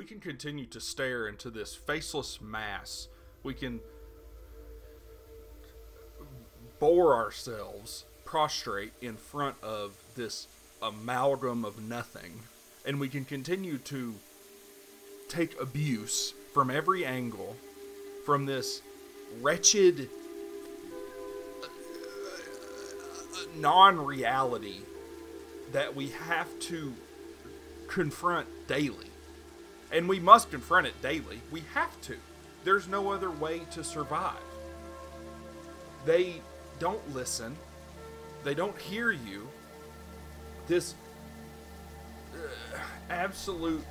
We can continue to stare into this faceless mass. We can bore ourselves prostrate in front of this amalgam of nothing, and we can continue to take abuse from every angle from this wretched non-reality that we have to confront daily. And we must confront it daily. We have to. There's no other way to survive. They don't listen. They don't hear you. This absolute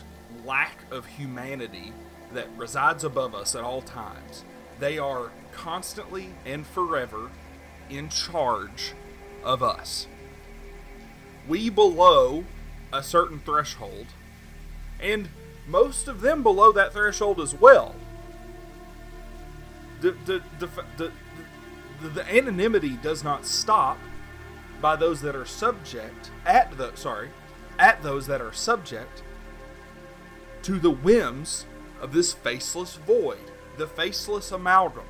lack of humanity that resides above us at all times. They are constantly and forever in charge of us. We below a certain threshold, and most of them below that threshold as well. The anonymity does not stop by those that are subject at those that are subject to the whims of this faceless void, the faceless amalgam,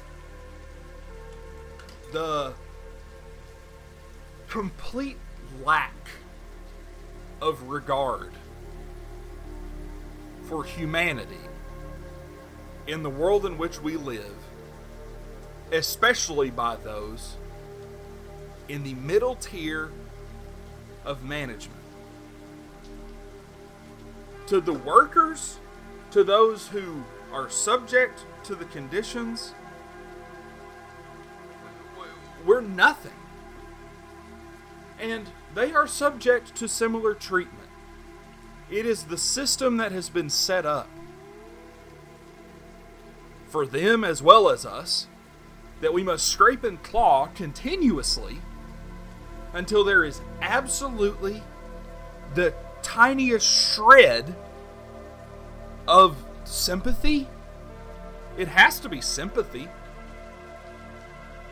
the complete lack of regard for humanity in the world in which we live, especially by those in the middle tier of management. To the workers, to those who are subject to the conditions, we're nothing. And they are subject to similar treatment. It is the system that has been set up for them as well as us, that we must scrape and claw continuously until there is absolutely the tiniest shred of sympathy. It has to be sympathy.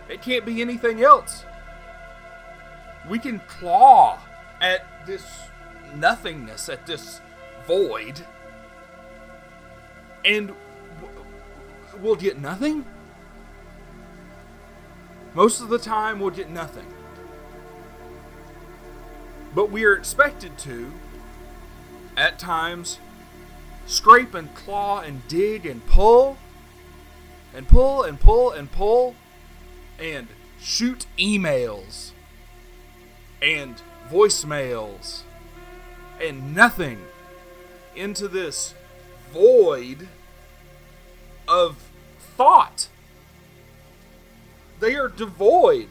It can't be anything else. We can claw at this nothingness, at this void, and we'll get nothing. Most of the time, we'll get nothing. But we are expected to, at times, scrape and claw and dig and pull, and pull and pull and pull, and shoot emails and voicemails and nothing into this void of thought. They are devoid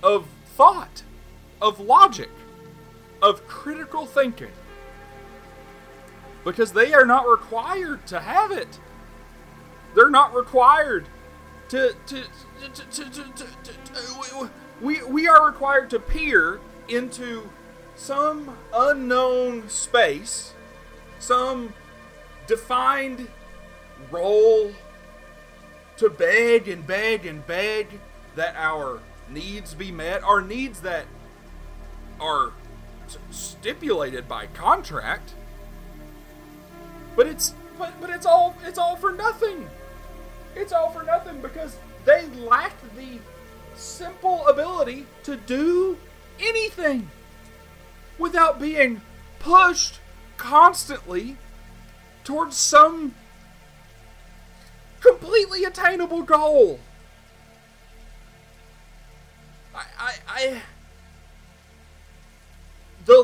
of thought, of logic, of critical thinking, because they are not required to have it. They're not required to we are required to peer into some unknown space, some defined role, to beg and beg and beg that our needs be met, our needs that are stipulated by contract. But it's all for nothing. It's all for nothing because they lack the simple ability to do anything without being pushed constantly towards some completely attainable goal. The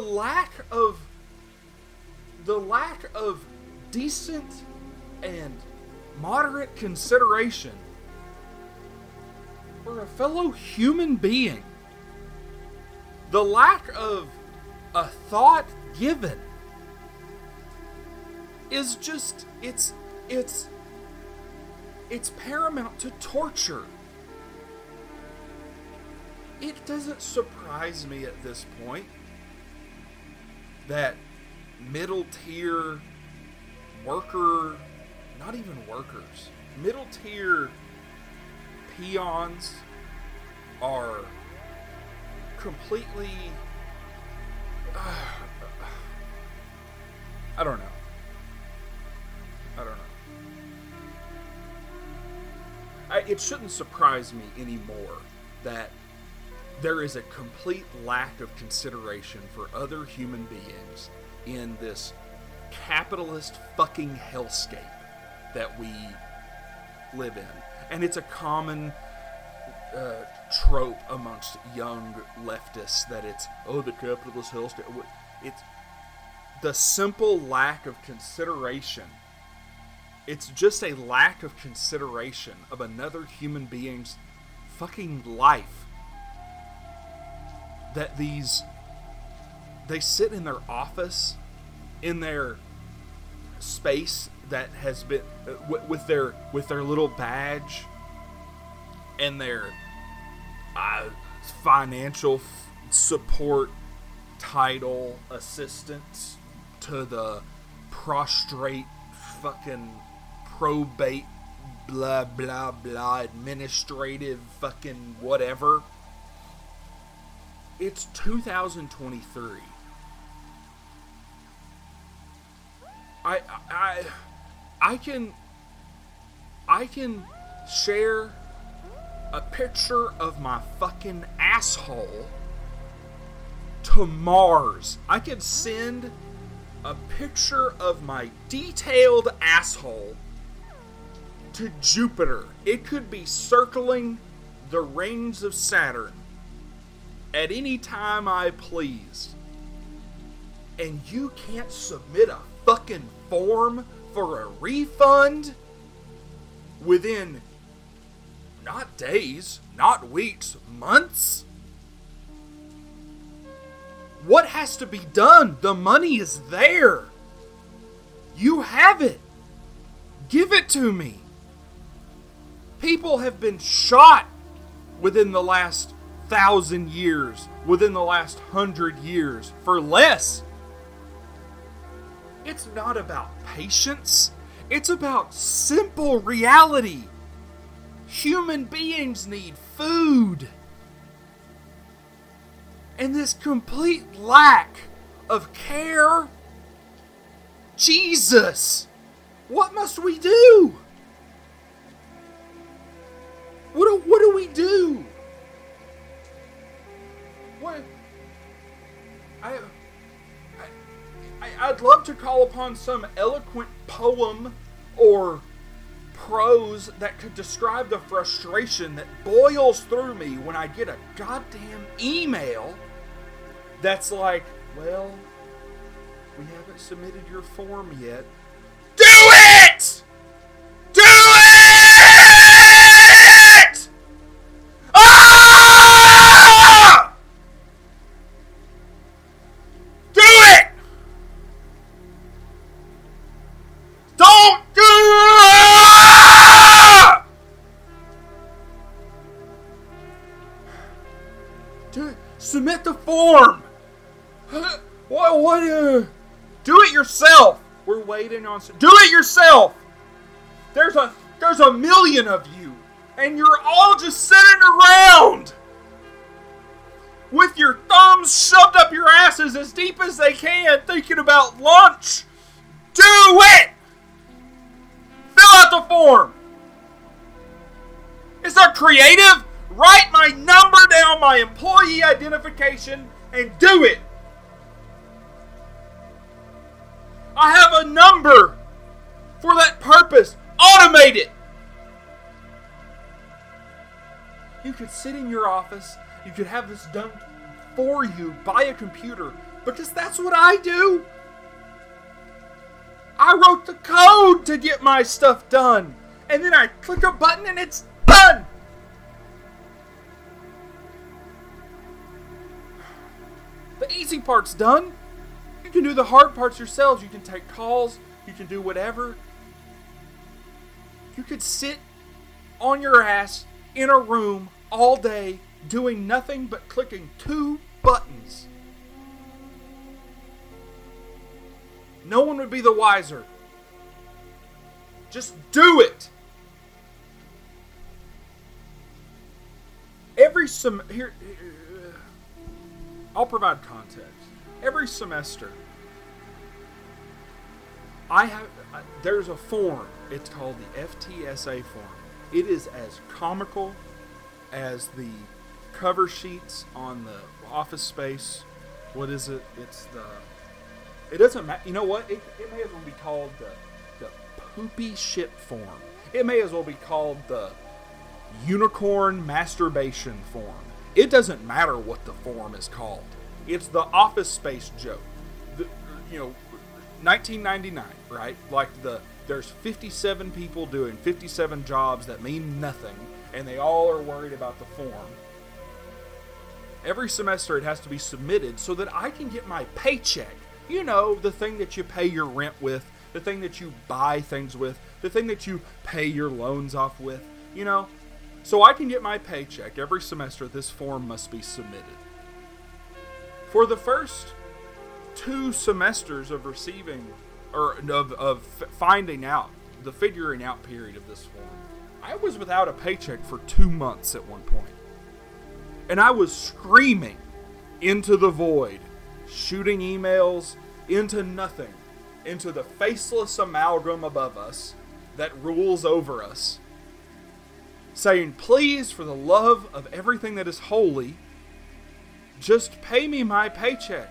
lack of decent and moderate consideration for a fellow human being, the lack of a thought given is just it's paramount to torture. It doesn't surprise me at this point that middle tier worker, not even workers, middle tier peons are completely, I don't know. it shouldn't surprise me anymore that there is a complete lack of consideration for other human beings in this capitalist fucking hellscape that we live in. And it's a common trope amongst young leftists that it's, oh, the capitalist hellscape. It's the simple lack of consideration. It's just a lack of consideration of another human being's fucking life that they sit in their office, in their space that has been with their little badge and their financial support title, assistance to the prostrate fucking probate blah blah blah administrative fucking whatever. It's 2023. I can share a picture of my fucking asshole to Mars. I can send a picture of my detailed asshole to Jupiter. It could be circling the rings of Saturn at any time I please. And you can't submit a fucking form for a refund within not days, not weeks, months? What has to be done? The money is there. You have it. Give it to me. People have been shot within the last 1,000 years, within the last 100 years for less. It's not about patience. It's about simple reality. Human beings need food. And this complete lack of care. Jesus! What must we do? What do we do? What? I'd love to call upon some eloquent poem or prose that could describe the frustration that boils through me when I get a goddamn email that's like, well, we haven't submitted your form yet. Do it! Do it! Ah! Do it! Don't do it! Submit the form! Do it yourself. We're waiting on. Do it yourself. There's a million of you, and you're all just sitting around with your thumbs shoved up your asses as deep as they can, thinking about lunch. Do it. Fill out the form. Is that creative? Write my number down, my employee identification, and do it. I have a number for that purpose. Automate it. You could sit in your office. You could have this done for you by a computer, because that's what I do. I wrote the code to get my stuff done, and then I click a button and it's done. The easy part's done. You can do the hard parts yourselves. You can take calls. You can do whatever. You could sit on your ass in a room all day doing nothing but clicking 2 buttons. No one would be the wiser. Just do it. I'll provide context. Every semester, there's a form. It's called the FTSA form. It is as comical as the cover sheets on the Office Space. What is it? It doesn't matter. You know what? It may as well be called the poopy shit form. It may as well be called the unicorn masturbation form. It doesn't matter what the form is called. It's the Office Space joke. 1999, right? Like there's 57 people doing 57 jobs that mean nothing, and they all are worried about the form. Every semester it has to be submitted so that I can get my paycheck. You know, the thing that you pay your rent with, the thing that you buy things with, the thing that you pay your loans off with, you know. So I can get my paycheck. Every semester this form must be submitted. For the first 2 semesters of receiving, or of finding out, the figuring out period of this form, I was without a paycheck for 2 months at one point. And I was screaming into the void, shooting emails into nothing, into the faceless amalgam above us that rules over us, saying, please, for the love of everything that is holy, just pay me my paycheck.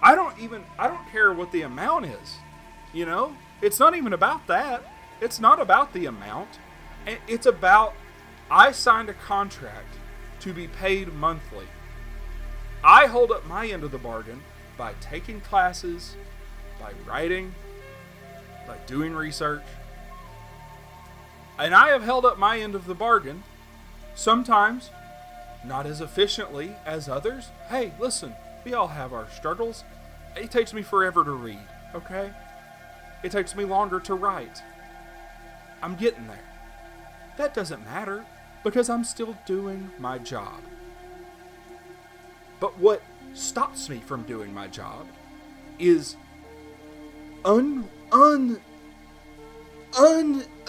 I don't care what the amount is, you know? It's not even about that. It's not about the amount. It's about, I signed a contract to be paid monthly. I hold up my end of the bargain by taking classes, by writing, by doing research. And I have held up my end of the bargain, sometimes not as efficiently as others. Hey, listen, we all have our struggles. It takes me forever to read, okay? It takes me longer to write. I'm getting there. That doesn't matter, because I'm still doing my job. But what stops me from doing my job is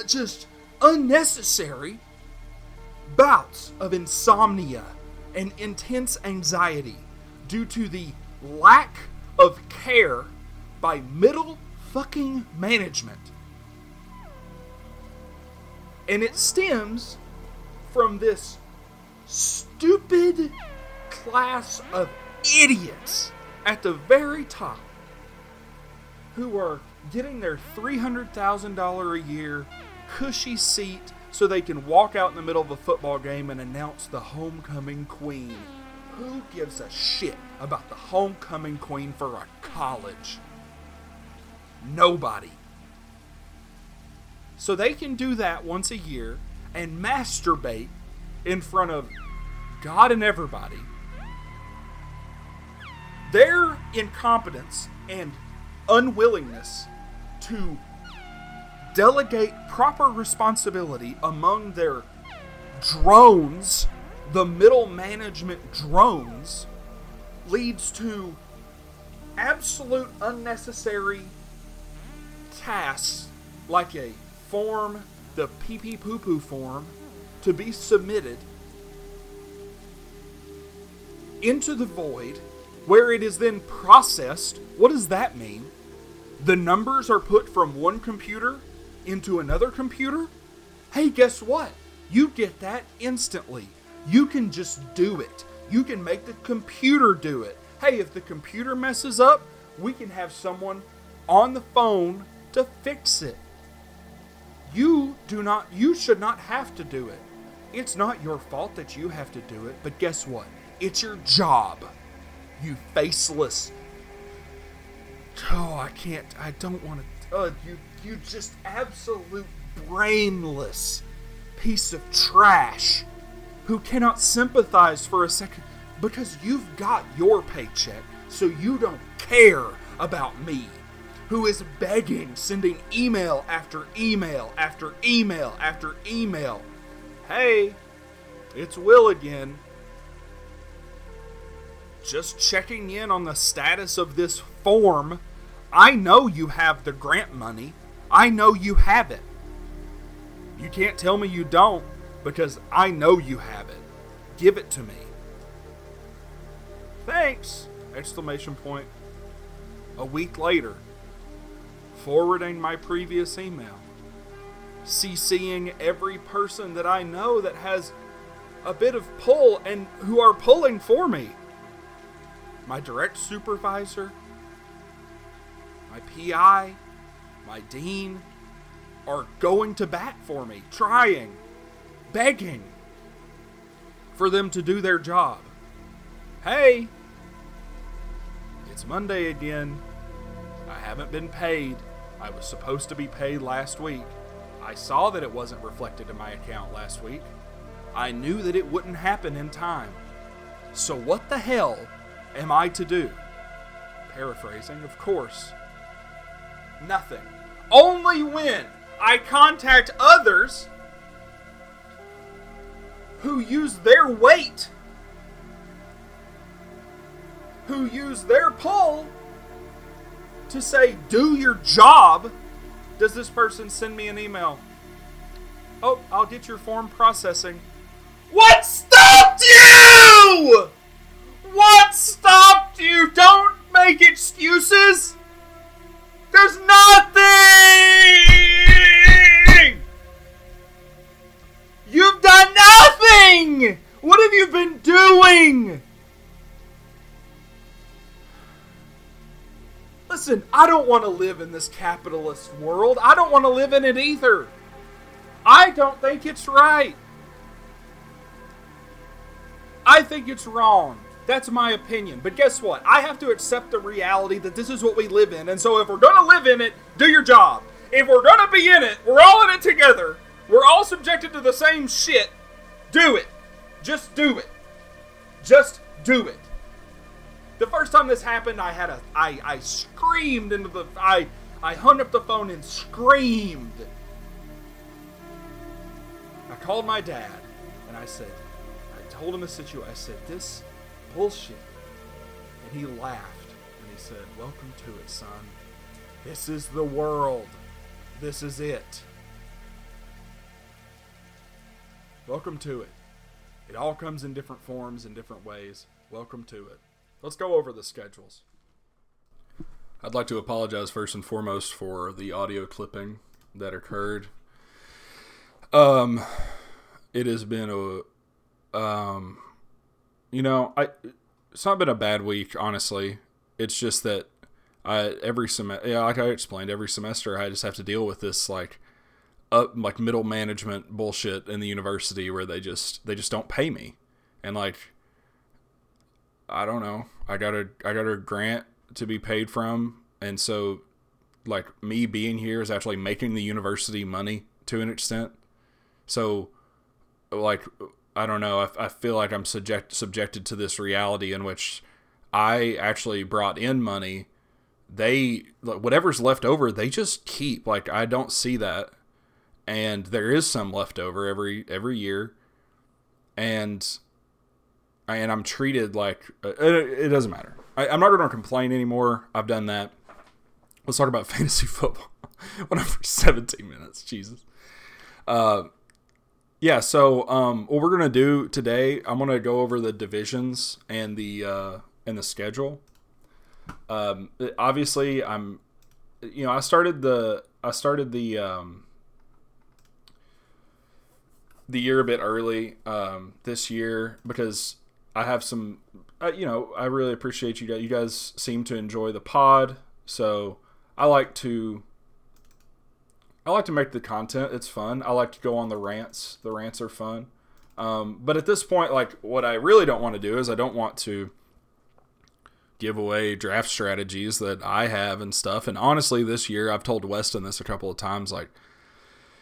just unnecessary bouts of insomnia and intense anxiety due to the lack of care by middle fucking management. And it stems from this stupid class of idiots at the very top who are getting their $300,000 a year cushy seat so they can walk out in the middle of a football game and announce the homecoming queen. Who gives a shit about the homecoming queen for a college? Nobody. So they can do that once a year and masturbate in front of God and everybody. Their incompetence and unwillingness to delegate proper responsibility among their drones, the middle management drones, leads to absolute unnecessary tasks like a form, the pee-pee poo-poo form, to be submitted into the void, where it is then processed. What does that mean? The numbers are put from one computer into another computer? Hey, guess what? You get that instantly. You can just do it. You can make the computer do it. Hey, if the computer messes up, we can have someone on the phone to fix it. You should not have to do it. It's not your fault that you have to do it, but guess what? It's your job. You faceless. Oh, I don't want to, you just absolute brainless piece of trash who cannot sympathize for a second because you've got your paycheck, so you don't care about me, who is begging, sending email after email after email after email. Hey, it's Will again. Just checking in on the status of this form. I know you have the grant money. I know you have it. You can't tell me you don't, because I know you have it. Give it to me. Thanks! ! A week later, forwarding my previous email, CCing every person that I know that has a bit of pull and who are pulling for me. My direct supervisor, my PI, my dean are going to bat for me, trying, begging for them to do their job. Hey, it's Monday again. I haven't been paid. I was supposed to be paid last week. I saw that it wasn't reflected in my account last week. I knew that it wouldn't happen in time. So what the hell am I to do? Paraphrasing, of course. Nothing. Only when I contact others who use their weight, who use their pull to say, do your job, does this person send me an email. Oh, I'll get your form processing. What stopped you? What stopped you? Don't make excuses. There's nothing. You've done nothing. What have you been doing? Listen, I don't want to live in this capitalist world. I don't want to live in it either. I don't think it's right. I think it's wrong. That's my opinion. But guess what? I have to accept the reality that this is what we live in. And so if we're going to live in it, do your job. If we're going to be in it, we're all in it together. We're all subjected to the same shit. Do it. Just do it. Just do it. The first time this happened, I screamed into the... I hung up the phone and screamed. I called my dad, and I told him the situation. I said, this bullshit. And he laughed, and he said, welcome to it, son. This is the world. This is it. Welcome to it. It all comes in different forms and different ways. Welcome to it. Let's go over the schedules. I'd like to apologize first and foremost for the audio clipping that occurred. It has been it's not been a bad week, honestly. It's just that every semester I just have to deal with this like middle management bullshit in the university where they just don't pay me. And like, I don't know. I got a grant to be paid from, and so like me being here is actually making the university money to an extent. So like, I don't know. I feel like I'm subjected to this reality in which I actually brought in money. They, whatever's left over, they just keep. Like, I don't see that, and there is some left over every year, and I'm treated like, it doesn't matter. I'm not going to complain anymore. I've done that. Let's talk about fantasy football. Went on for 17 minutes. Jesus. Yeah, so what we're going to do today, I'm going to go over the divisions and the schedule. Obviously, I started the year a bit early this year because I have some, I really appreciate you guys. You guys seem to enjoy the pod, so I like to make the content. It's fun. I like to go on the rants. The rants are fun. But at this point, like, what I really don't want to do is I don't want to give away draft strategies that I have and stuff. And honestly, this year, I've told Weston this a couple of times, like,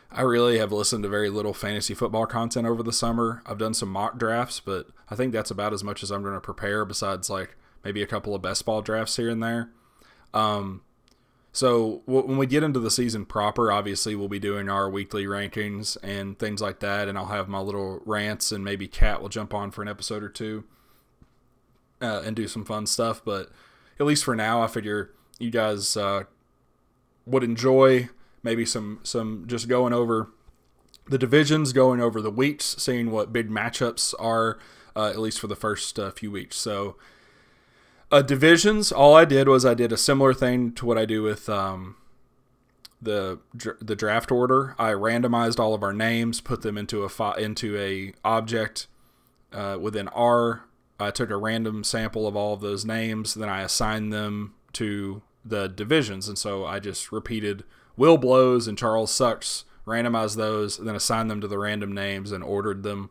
I really have listened to very little fantasy football content over the summer. I've done some mock drafts, but I think that's about as much as I'm going to prepare besides like maybe a couple of best ball drafts here and there. So when we get into the season proper, obviously we'll be doing our weekly rankings and things like that. And I'll have my little rants and maybe Kat will jump on for an episode or two and do some fun stuff. But at least for now, I figure you guys would enjoy maybe some just going over the divisions, going over the weeks, seeing what big matchups are, at least for the first few weeks. So divisions, all I did was I did a similar thing to what I do with the draft order. I randomized all of our names, put them into a object within R. I took a random sample of all of those names, then I assigned them to the divisions. And so I just repeated Will blows and Charles sucks, randomized those, and then assigned them to the random names and ordered them.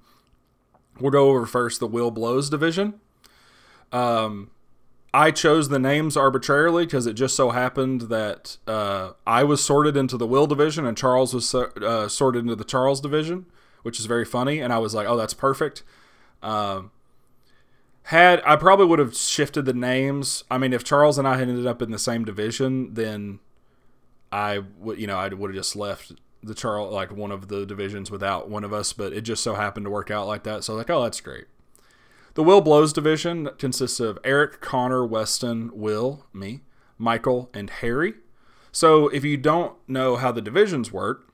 We'll go over first the Will blows division. I chose the names arbitrarily because it just so happened that I was sorted into the Will division and Charles was sorted into the Charles division, which is very funny. And I was like, oh, that's perfect. I probably would have shifted the names. I mean, if Charles and I had ended up in the same division, then I would have just left the Charles, like one of the divisions without one of us, but it just so happened to work out like that. So I was like, oh, that's great. The Will Blows division consists of Eric, Connor, Weston, Will, me, Michael, and Harry. So if you don't know how the divisions work,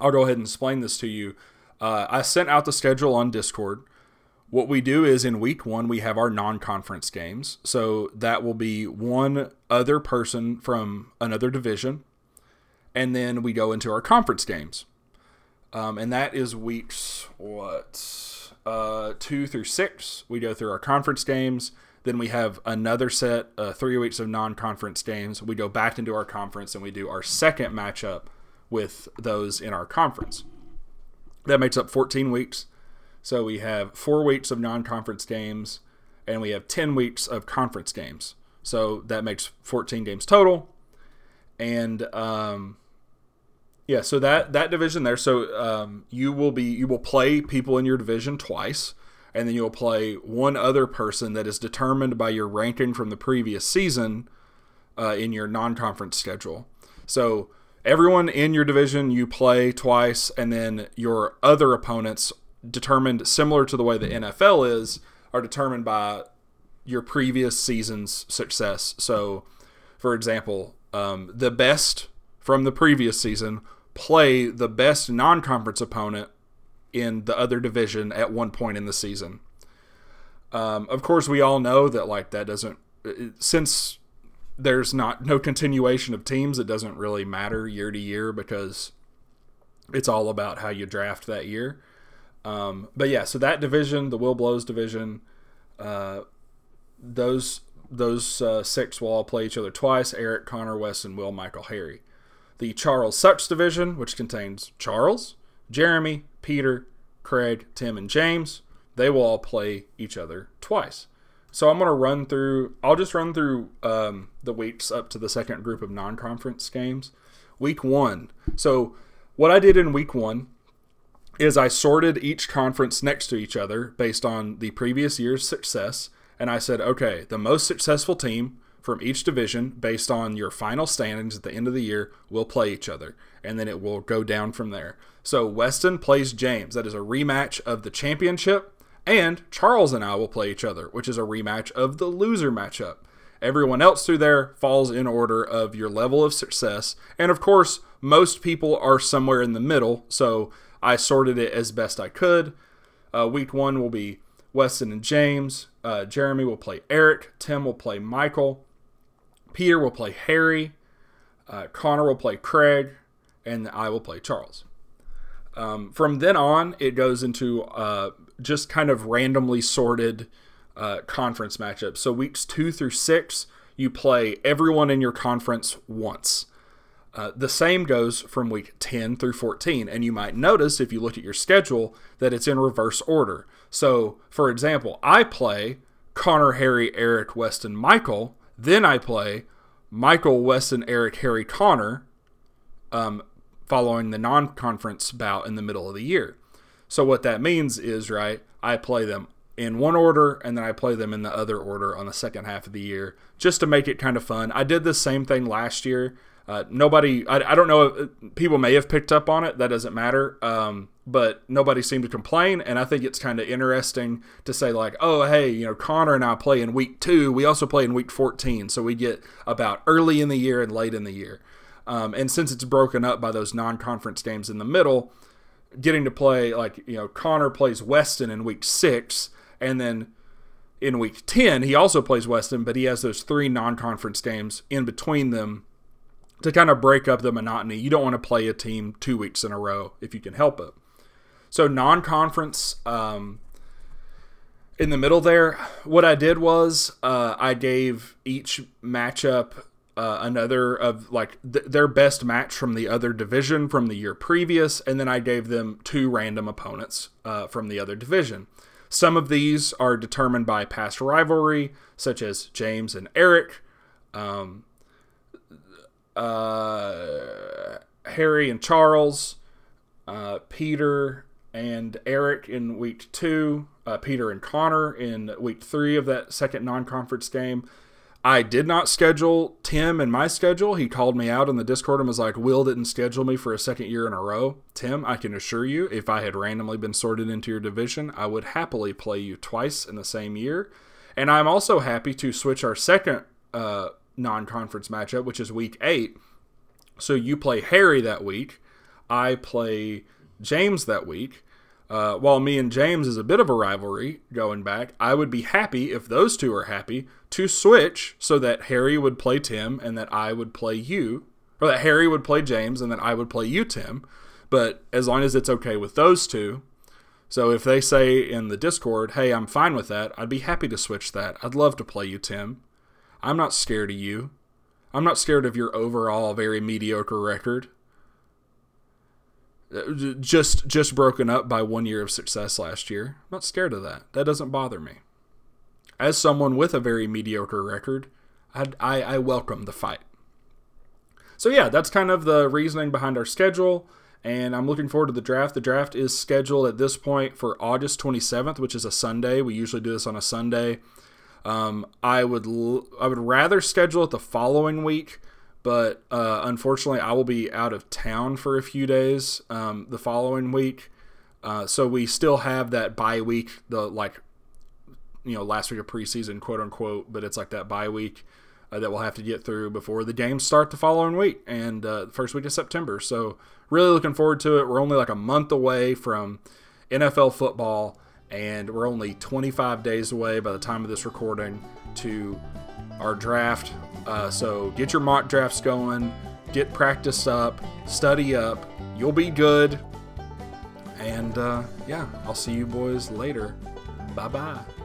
I'll go ahead and explain this to you. I sent out the schedule on Discord. What we do is in week one, we have our non-conference games. So that will be one other person from another division. And then we go into our conference games. And that is weeks, 2 through 6. We go through our conference games. Then we have another set, 3 weeks of non-conference games. We go back into our conference and we do our second matchup with those in our conference. That makes up 14 weeks. So we have 4 weeks of non-conference games, and we have 10 weeks of conference games. So that makes 14 games total. And so that division there. So you will play people in your division twice, and then you'll play one other person that is determined by your ranking from the previous season in your non-conference schedule. So everyone in your division you play twice, and then your other opponents, determined similar to the way the NFL is, are determined by your previous season's success. So, for example, the best from the previous season play the best non-conference opponent in the other division at one point in the season. Of course, we all know that that doesn't, since there's no continuation of teams, it doesn't really matter year to year because it's all about how you draft that year. So that division, the Will Blows division, those 6 will all play each other twice: Eric, Connor, Weston, Will, Michael, Harry. The Charles Sucks division, which contains Charles, Jeremy, Peter, Craig, Tim, and James, they will all play each other twice. So I'm going to run through the weeks up to the second group of non-conference games. Week 1. So what I did in week 1 is I sorted each conference next to each other based on the previous year's success, and I said, okay, the most successful team from each division, based on your final standings at the end of the year, will play each other, and then it will go down from there. So Weston plays James. That is a rematch of the championship, and Charles and I will play each other, which is a rematch of the loser matchup. Everyone else through there falls in order of your level of success, and of course, most people are somewhere in the middle, so I sorted it as best I could. Week 1 will be Weston and James. Jeremy will play Eric. Tim will play Michael. Peter will play Harry. Connor will play Craig. And I will play Charles. From then on, it goes into just kind of randomly sorted conference matchups. So weeks 2 through 6, you play everyone in your conference once. The same goes from week 10 through 14, and you might notice if you look at your schedule that it's in reverse order. So, for example, I play Connor, Harry, Eric, Weston, Michael. Then I play Michael, Weston, Eric, Harry, Connor, following the non-conference bout in the middle of the year. So what that means is, I play them in one order, and then I play them in the other order on the second half of the year, just to make it kind of fun. I did the same thing last year. I don't know, if people may have picked up on it, that doesn't matter, but nobody seemed to complain, and I think it's kind of interesting to say Connor and I play in week 2, we also play in week 14, so we get about early in the year and late in the year, and since it's broken up by those non-conference games in the middle, getting to play, Connor plays Weston in week 6, and then in week 10, he also plays Weston, but he has those 3 non-conference games in between them, to kind of break up the monotony. You don't want to play a team 2 weeks in a row if you can help it. So non-conference, in the middle there, what I did was I gave each matchup another of like their best match from the other division from the year previous, and then I gave them two random opponents from the other division. Some of these are determined by past rivalry, such as James and Eric, Harry and Charles, Peter and Eric in week 2, Peter and Connor in week 3 of that second non-conference game. I did not schedule Tim in my schedule. He called me out on the Discord and was like, Will didn't schedule me for a second year in a row. Tim, I can assure you, if I had randomly been sorted into your division, I would happily play you twice in the same year. And I'm also happy to switch our second non-conference matchup, which is week 8. So you play Harry that week. I play James that week. While me and James is a bit of a rivalry going back, I would be happy, if those two are happy, to switch so that Harry would play Tim and that I would play you, or that Harry would play James and that I would play you, Tim. But as long as it's okay with those two. So if they say in the Discord, hey, I'm fine with that, I'd be happy to switch that. I'd love to play you, Tim. I'm not scared of you. I'm not scared of your overall very mediocre record. Just broken up by 1 year of success last year. I'm not scared of that. That doesn't bother me. As someone with a very mediocre record, I welcome the fight. So yeah, that's kind of the reasoning behind our schedule, and I'm looking forward to the draft. The draft is scheduled at this point for August 27th, which is a Sunday. We usually do this on a Sunday. I would rather schedule it the following week, but unfortunately, I will be out of town for a few days the following week. So we still have that bye week, last week of preseason, quote unquote, but it's like that bye week that we'll have to get through before the games start the following week and the first week of September. So really looking forward to it. We're only like a month away from NFL football, and we're only 25 days away by the time of this recording to our draft. So get your mock drafts going, get practice up, study up. You'll be good. And I'll see you boys later. Bye-bye.